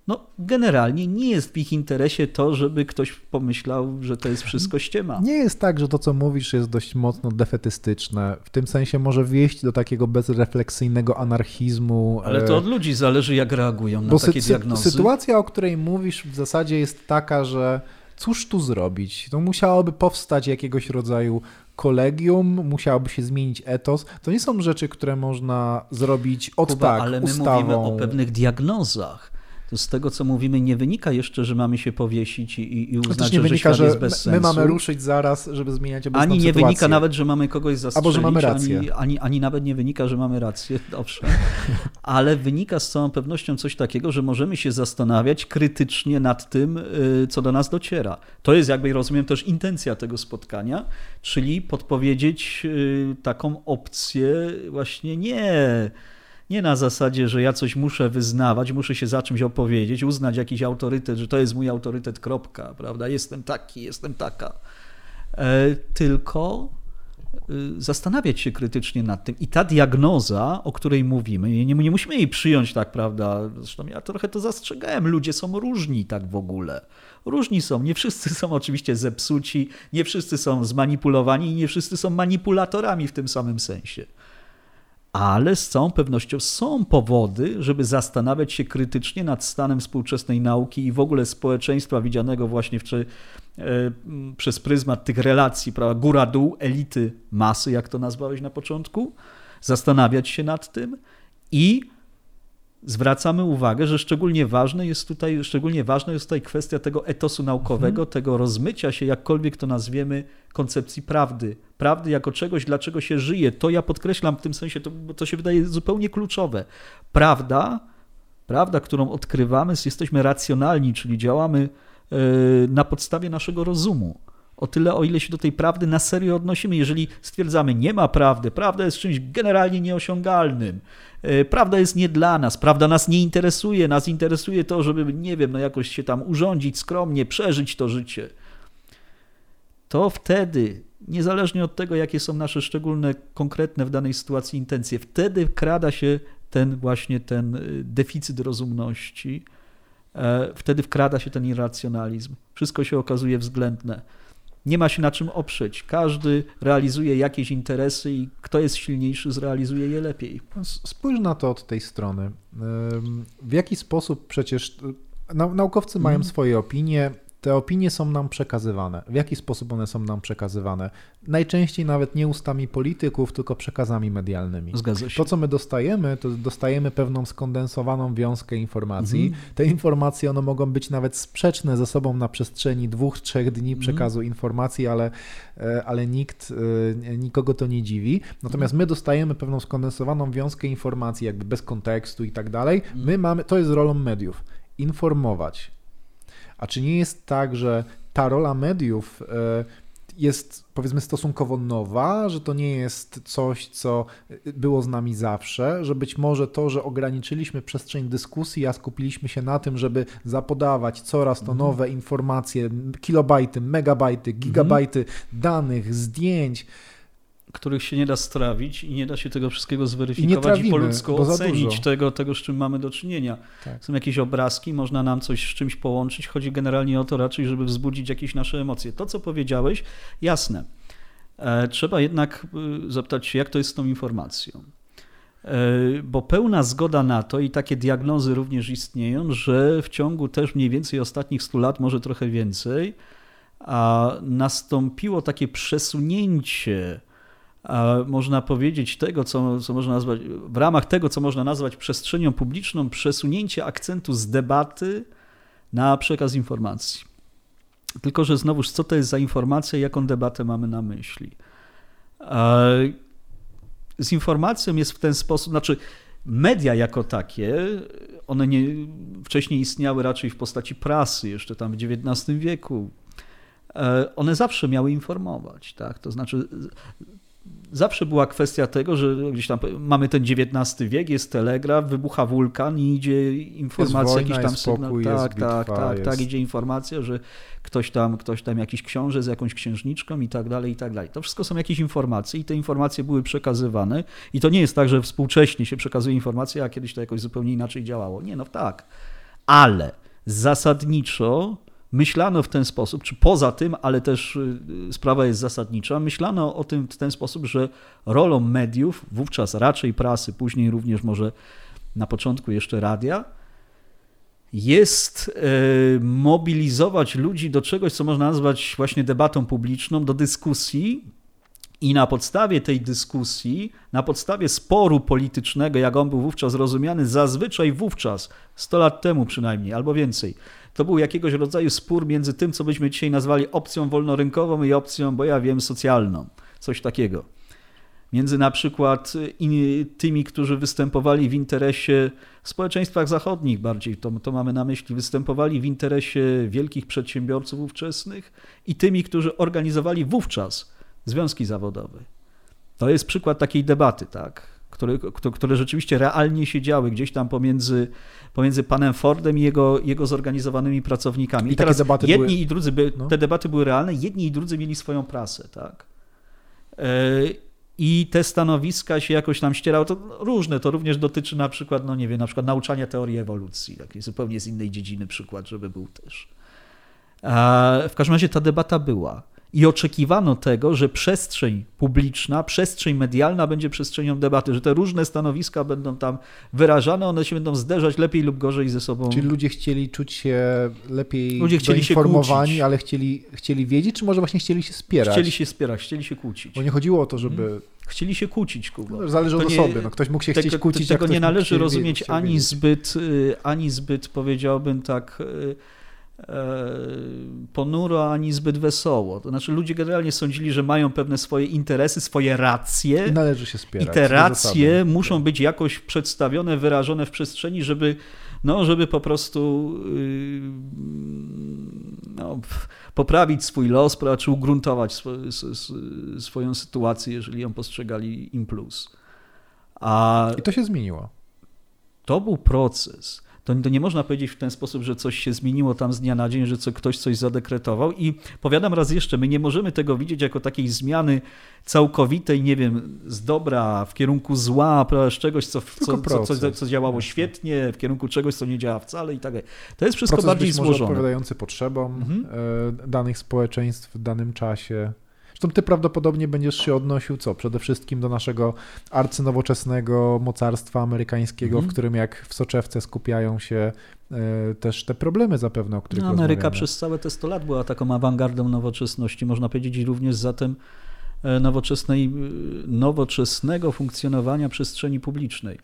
No generalnie nie jest w ich interesie to, żeby ktoś pomyślał, że to jest wszystko ściema. Nie jest tak, że to, co mówisz, jest dość mocno defetystyczne. W tym sensie może wieść do takiego bezrefleksyjnego anarchizmu. Ale to od ludzi zależy, jak reagują na takie sy- diagnozy. Sytuacja, o której mówisz, w zasadzie jest taka, że cóż tu zrobić? To musiałoby powstać jakiegoś rodzaju kolegium, musiałoby się zmienić etos. To nie są rzeczy, które można zrobić od Kuba, tak ale my ustawą. Mówimy o pewnych diagnozach. Z tego, co mówimy, nie wynika jeszcze, że mamy się powiesić i, i uznać, nie że, wynika, że jest bez sensu. My mamy ruszyć zaraz, żeby zmieniać obecną sytuację. Ani nie sytuację. Wynika nawet, że mamy kogoś zastrzelić, albo że mamy rację. Ani, ani, ani nawet nie wynika, że mamy rację. Dobrze. Ale wynika z całą pewnością coś takiego, że możemy się zastanawiać krytycznie nad tym, co do nas dociera. To jest, jakby rozumiem, też intencja tego spotkania, czyli podpowiedzieć taką opcję właśnie nie... Nie na zasadzie, że ja coś muszę wyznawać, muszę się za czymś opowiedzieć, uznać jakiś autorytet, że to jest mój autorytet, kropka, prawda? Jestem taki, jestem taka. Tylko zastanawiać się krytycznie nad tym. I ta diagnoza, o której mówimy, nie, nie musimy jej przyjąć, tak, prawda? Zresztą ja trochę to zastrzegałem. Ludzie są różni, tak w ogóle. Różni są. Nie wszyscy są oczywiście zepsuci, nie wszyscy są zmanipulowani i nie wszyscy są manipulatorami w tym samym sensie. Ale z całą pewnością są powody, żeby zastanawiać się krytycznie nad stanem współczesnej nauki i w ogóle społeczeństwa widzianego właśnie w, czy, e, przez pryzmat tych relacji, prawda, góra-dół, elity, masy, jak to nazwałeś na początku, zastanawiać się nad tym i zwracamy uwagę, że szczególnie ważne jest tutaj, szczególnie ważna jest tutaj kwestia tego etosu naukowego, mhm. tego rozmycia się, jakkolwiek to nazwiemy, koncepcji prawdy. Prawdy jako czegoś, dla czego się żyje. To ja podkreślam w tym sensie, to, bo to się wydaje zupełnie kluczowe. Prawda, prawda, którą odkrywamy, jesteśmy racjonalni, czyli działamy yy, na podstawie naszego rozumu. O tyle, o ile się do tej prawdy na serio odnosimy. Jeżeli stwierdzamy, nie ma prawdy, prawda jest czymś generalnie nieosiągalnym, prawda jest nie dla nas, prawda nas nie interesuje, nas interesuje to, żeby, nie wiem, no jakoś się tam urządzić skromnie, przeżyć to życie, to wtedy, niezależnie od tego, jakie są nasze szczególne, konkretne w danej sytuacji intencje, wtedy wkrada się ten właśnie ten deficyt rozumności, wtedy wkrada się ten irracjonalizm. Wszystko się okazuje względne. Nie ma się na czym oprzeć. Każdy realizuje jakieś interesy i kto jest silniejszy, zrealizuje je lepiej. Spójrz na to od tej strony. W jaki sposób przecież naukowcy mają mm. swoje opinie, te opinie są nam przekazywane. W jaki sposób one są nam przekazywane? Najczęściej nawet nie ustami polityków, tylko przekazami medialnymi. Zgadza się. To, co my dostajemy, to dostajemy pewną skondensowaną wiązkę informacji. Mhm. Te informacje, one mogą być nawet sprzeczne ze sobą na przestrzeni dwóch, trzech dni przekazu mhm. informacji, ale, ale nikt, nikogo to nie dziwi. Natomiast mhm. my dostajemy pewną skondensowaną wiązkę informacji, jakby bez kontekstu i tak dalej. My mamy, to jest rolą mediów, informować. A czy nie jest tak, że ta rola mediów jest, powiedzmy, stosunkowo nowa, że to nie jest coś, co było z nami zawsze, że być może to, że ograniczyliśmy przestrzeń dyskusji, a skupiliśmy się na tym, żeby zapodawać coraz to nowe informacje, kilobajty, megabajty, gigabajty mhm. danych, zdjęć, których się nie da strawić i nie da się tego wszystkiego zweryfikować i, trawimy, i po ludzku ocenić tego, tego, z czym mamy do czynienia. Tak. Są jakieś obrazki, można nam coś z czymś połączyć. Chodzi generalnie o to raczej, żeby wzbudzić jakieś nasze emocje. To, co powiedziałeś, jasne. Trzeba jednak zapytać się, jak to jest z tą informacją. Bo pełna zgoda na to i takie diagnozy również istnieją, że w ciągu też mniej więcej ostatnich stu lat, może trochę więcej, a nastąpiło takie przesunięcie, a można powiedzieć tego, co, co można nazwać, w ramach tego, co można nazwać przestrzenią publiczną, przesunięcie akcentu z debaty na przekaz informacji. Tylko że znowuż, co to jest za informacja i jaką debatę mamy na myśli? Z informacją jest w ten sposób, znaczy media jako takie, one nie, wcześniej istniały raczej w postaci prasy, jeszcze tam w dziewiętnastym wieku. One zawsze miały informować, tak? To znaczy zawsze była kwestia tego, że gdzieś tam mamy ten dziewiętnasty wiek, jest telegraf, wybucha wulkan i idzie informacja, jakiś tam sygnał. Tak, tak, tak, tak, idzie informacja, że ktoś tam, ktoś tam jakiś książę z jakąś księżniczką i tak dalej, i tak dalej. To wszystko są jakieś informacje i te informacje były przekazywane i to nie jest tak, że współcześnie się przekazuje informacje, a kiedyś to jakoś zupełnie inaczej działało. Nie, no tak, ale zasadniczo myślano w ten sposób, czy poza tym, ale też sprawa jest zasadnicza, myślano o tym w ten sposób, że rolą mediów, wówczas raczej prasy, później również może na początku jeszcze radia, jest mobilizować ludzi do czegoś, co można nazwać właśnie debatą publiczną, do dyskusji i na podstawie tej dyskusji, na podstawie sporu politycznego, jak on był wówczas rozumiany, zazwyczaj wówczas, sto lat temu przynajmniej, albo więcej, to był jakiegoś rodzaju spór między tym, co byśmy dzisiaj nazwali opcją wolnorynkową i opcją, bo ja wiem, socjalną. Coś takiego. Między na przykład tymi, którzy występowali w interesie w społeczeństwach zachodnich bardziej, to, to mamy na myśli, występowali w interesie wielkich przedsiębiorców ówczesnych i tymi, którzy organizowali wówczas związki zawodowe. To jest przykład takiej debaty, tak? które, które rzeczywiście realnie siedziały gdzieś tam pomiędzy, pomiędzy panem Fordem i jego, jego zorganizowanymi pracownikami. I, I teraz debaty jedni były... i drudzy, by, no. te debaty były realne, jedni i drudzy mieli swoją prasę, tak. I te stanowiska się jakoś tam ścierały, to różne, to również dotyczy na przykład, no nie wiem, na przykład nauczania teorii ewolucji, taki zupełnie z innej dziedziny przykład, żeby był też. W każdym razie ta debata była i oczekiwano tego, że przestrzeń publiczna, przestrzeń medialna będzie przestrzenią debaty, że te różne stanowiska będą tam wyrażane, one się będą zderzać lepiej lub gorzej ze sobą. Czyli ludzie chcieli czuć się lepiej ludzie chcieli doinformowani, się ale chcieli, chcieli wiedzieć, czy może właśnie chcieli się spierać? Chcieli się spierać, chcieli się kłócić. Bo nie chodziło o to, żeby... Hmm. Chcieli się kłócić, Kuba. No, zależy od osoby. No, ktoś mógł się tego, chcieć kłócić. Tego nie należy rozumieć ani wiedzieć. zbyt, ani zbyt, powiedziałbym tak... ponuro, ani zbyt wesoło. To znaczy ludzie generalnie sądzili, że mają pewne swoje interesy, swoje racje. I należy się spierać. I te racje muszą być jakoś przedstawione, wyrażone w przestrzeni, żeby, no, żeby po prostu no, poprawić swój los, czy ugruntować sw- s- swoją sytuację, jeżeli ją postrzegali im plus. A i to się zmieniło. To był proces. To nie, to nie można powiedzieć w ten sposób, że coś się zmieniło tam z dnia na dzień, że co, ktoś coś zadekretował. I powiadam raz jeszcze, my nie możemy tego widzieć jako takiej zmiany całkowitej, nie wiem, z dobra w kierunku zła, z czegoś, co, co, co, co, co działało świetnie, w kierunku czegoś, co nie działa wcale i tak dalej. To jest wszystko proces bardziej złożone. Proces odpowiadający potrzebom mhm. danych społeczeństw w danym czasie. Zresztą ty prawdopodobnie będziesz się odnosił co? Przede wszystkim do naszego arcynowoczesnego mocarstwa amerykańskiego, mm. w którym jak w soczewce skupiają się y, też te problemy zapewne, o których no, Ameryka rozmawiamy. Przez całe te sto lat była taką awangardą nowoczesności, można powiedzieć i również zatem nowoczesnej, nowoczesnego funkcjonowania przestrzeni publicznej,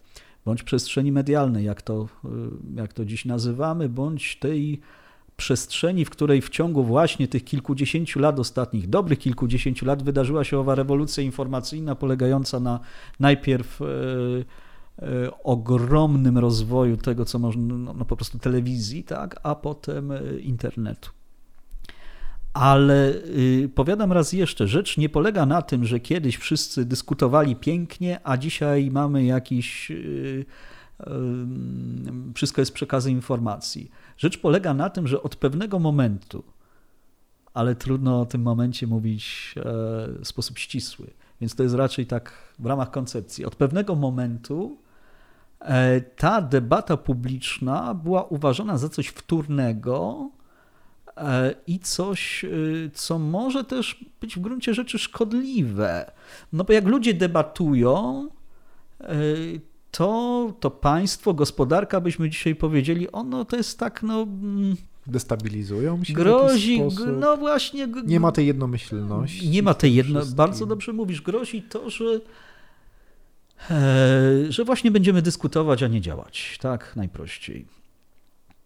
bądź przestrzeni medialnej, jak to, jak to dziś nazywamy, bądź tej przestrzeni, w której w ciągu właśnie tych kilkudziesięciu lat ostatnich, dobrych kilkudziesięciu lat wydarzyła się owa rewolucja informacyjna polegająca na najpierw e, e, ogromnym rozwoju tego, co można, no, no po prostu telewizji, tak, a potem internetu. Ale y, powiadam raz jeszcze, rzecz nie polega na tym, że kiedyś wszyscy dyskutowali pięknie, a dzisiaj mamy jakiś... Y, wszystko jest przekazem informacji. Rzecz polega na tym, że od pewnego momentu, ale trudno o tym momencie mówić w sposób ścisły, więc to jest raczej tak w ramach koncepcji, od pewnego momentu ta debata publiczna była uważana za coś wtórnego i coś, co może też być w gruncie rzeczy szkodliwe. No bo jak ludzie debatują, To, to państwo, gospodarka, byśmy dzisiaj powiedzieli, ono to jest tak, no... Destabilizują się grozi, w jakiś sposób. No właśnie... G- nie ma tej jednomyślności. Nie ma tej jednomyślności. Bardzo dobrze mówisz. Grozi to, że, e, że właśnie będziemy dyskutować, a nie działać. Tak najprościej.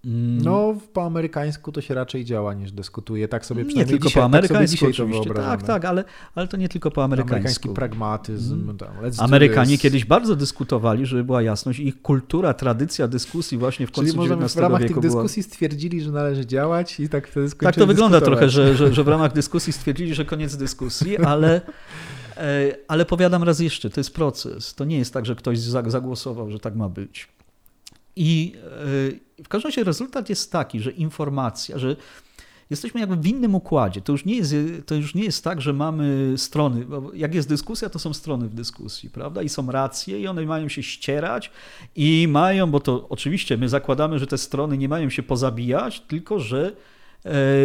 Mm. No po amerykańsku to się raczej działa niż dyskutuje. Tak sobie przynajmniej nie tylko dzisiaj, po amerykańsku tak oczywiście. Tak, tak, ale, ale to nie tylko po amerykańsku. Amerykański pragmatyzm. Mm. Tam, Amerykanie kiedyś bardzo dyskutowali, żeby była jasność. Ich kultura, tradycja dyskusji właśnie w końcu dziewiętnastego wieku była. Czyli w ramach tych dyskusji była... stwierdzili, że należy działać i tak wtedy skończyli. Tak to wygląda trochę, że, że, że w ramach dyskusji stwierdzili, że koniec dyskusji, ale... ale powiadam raz jeszcze, to jest proces. To nie jest tak, że ktoś zagłosował, że tak ma być. I w każdym razie rezultat jest taki, że informacja, że jesteśmy jakby w innym układzie. To już nie jest, to już nie jest tak, że mamy strony, bo jak jest dyskusja, to są strony w dyskusji, prawda? I są racje i one mają się ścierać i mają, bo to oczywiście my zakładamy, że te strony nie mają się pozabijać, tylko że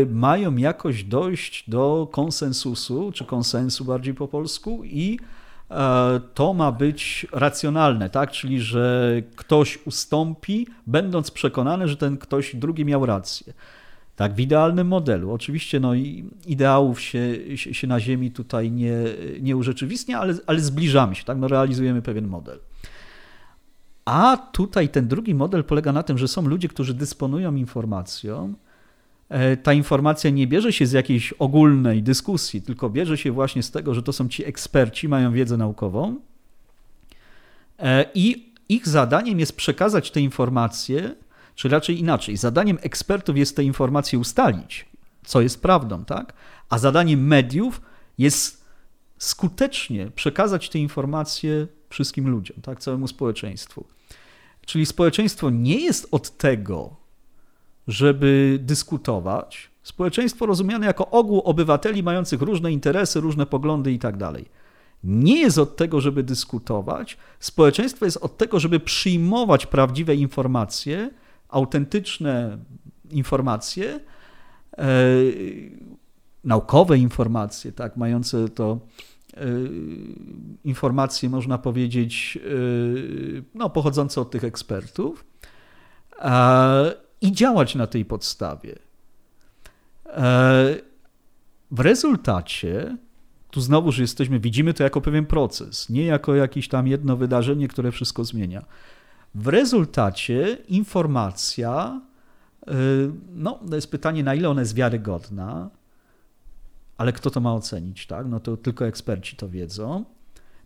mają jakoś dojść do konsensusu, czy konsensu bardziej po polsku i to ma być racjonalne, tak? Czyli że ktoś ustąpi, będąc przekonany, że ten ktoś drugi miał rację. Tak, w idealnym modelu. Oczywiście no, ideałów się, się na ziemi tutaj nie, nie urzeczywistnia, ale, ale zbliżamy się, tak? No, realizujemy pewien model. A tutaj ten drugi model polega na tym, że są ludzie, którzy dysponują informacją. Ta informacja nie bierze się z jakiejś ogólnej dyskusji, tylko bierze się właśnie z tego, że to są ci eksperci, mają wiedzę naukową i ich zadaniem jest przekazać te informacje, czy raczej inaczej, zadaniem ekspertów jest te informacje ustalić, co jest prawdą, tak? A zadaniem mediów jest skutecznie przekazać te informacje wszystkim ludziom, tak, całemu społeczeństwu. Czyli społeczeństwo nie jest od tego, żeby dyskutować. Społeczeństwo rozumiane jako ogół obywateli mających różne interesy, różne poglądy i tak dalej. Nie jest od tego, żeby dyskutować. Społeczeństwo jest od tego, żeby przyjmować prawdziwe informacje, autentyczne informacje, e, naukowe informacje, tak, mające to e, informacje, można powiedzieć, e, no, pochodzące od tych ekspertów, e, i działać na tej podstawie. E, w rezultacie tu znowuż jesteśmy, widzimy to jako pewien proces, nie jako jakieś tam jedno wydarzenie, które wszystko zmienia. W rezultacie informacja, no to jest pytanie, na ile ona jest wiarygodna, ale kto to ma ocenić, tak? No to tylko eksperci to wiedzą.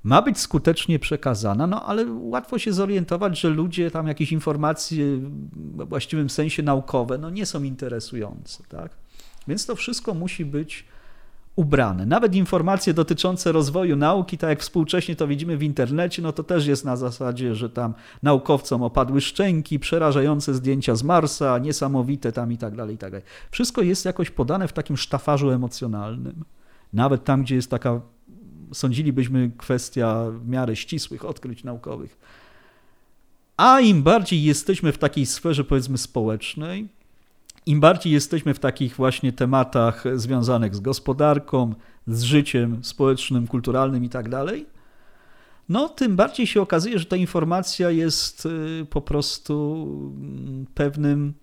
Ma być skutecznie przekazana, no ale łatwo się zorientować, że ludzie tam jakieś informacje w właściwym sensie naukowe, no nie są interesujące, tak? Więc to wszystko musi być ubrane. Nawet informacje dotyczące rozwoju nauki, tak jak współcześnie to widzimy w internecie, no to też jest na zasadzie, że tam naukowcom opadły szczęki, przerażające zdjęcia z Marsa, niesamowite tam i tak dalej, i tak dalej. Wszystko jest jakoś podane w takim sztafarzu emocjonalnym. Nawet tam, gdzie jest taka, sądzilibyśmy, kwestia w miarę ścisłych odkryć naukowych. A im bardziej jesteśmy w takiej sferze, powiedzmy, społecznej, im bardziej jesteśmy w takich właśnie tematach związanych z gospodarką, z życiem społecznym, kulturalnym i tak dalej, no tym bardziej się okazuje, że ta informacja jest po prostu pewnym,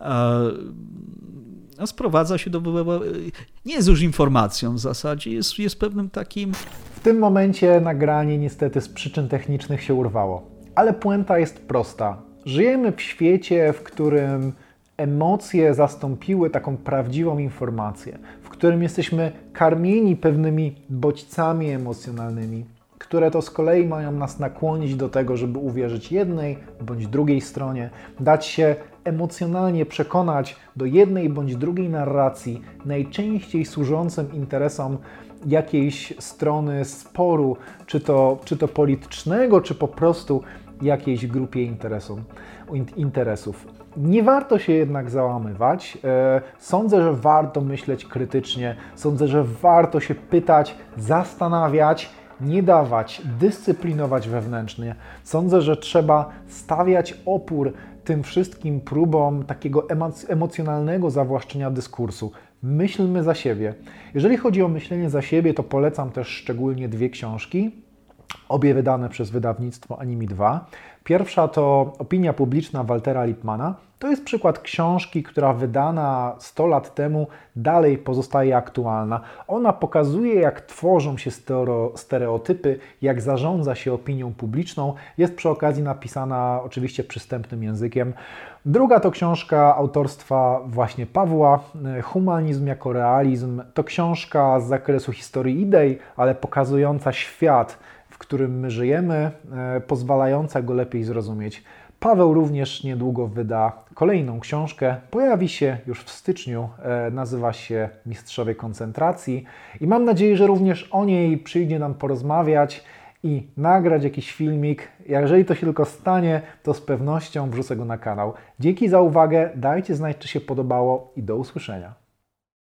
a sprowadza się do, nie jest już informacją w zasadzie, jest, jest pewnym takim... W tym momencie nagranie niestety z przyczyn technicznych się urwało, ale puenta jest prosta. Żyjemy w świecie, w którym emocje zastąpiły taką prawdziwą informację, w którym jesteśmy karmieni pewnymi bodźcami emocjonalnymi, które to z kolei mają nas nakłonić do tego, żeby uwierzyć jednej bądź drugiej stronie, dać się emocjonalnie przekonać do jednej bądź drugiej narracji, najczęściej służącym interesom jakiejś strony sporu, czy to, czy to politycznego, czy po prostu jakiejś grupie interesów. interesów. Nie warto się jednak załamywać. Sądzę, że warto myśleć krytycznie. Sądzę, że warto się pytać, zastanawiać, nie dawać, dyscyplinować wewnętrznie. Sądzę, że trzeba stawiać opór tym wszystkim próbom takiego emocjonalnego zawłaszczenia dyskursu. Myślmy za siebie. Jeżeli chodzi o myślenie za siebie, to polecam też szczególnie dwie książki. Obie wydane przez wydawnictwo Animi dwa. Pierwsza to Opinia publiczna Waltera Lippmana. To jest przykład książki, która wydana sto lat temu dalej pozostaje aktualna. Ona pokazuje, jak tworzą się stereotypy, jak zarządza się opinią publiczną. Jest przy okazji napisana oczywiście przystępnym językiem. Druga to książka autorstwa właśnie Pawła, Humanizm jako realizm. To książka z zakresu historii idei, ale pokazująca świat, w którym my żyjemy, pozwalająca go lepiej zrozumieć. Paweł również niedługo wyda kolejną książkę. Pojawi się już w styczniu, nazywa się Mistrzowie Koncentracji i mam nadzieję, że również o niej przyjdzie nam porozmawiać i nagrać jakiś filmik. Jeżeli to się tylko stanie, to z pewnością wrzucę go na kanał. Dzięki za uwagę, dajcie znać, czy się podobało i do usłyszenia.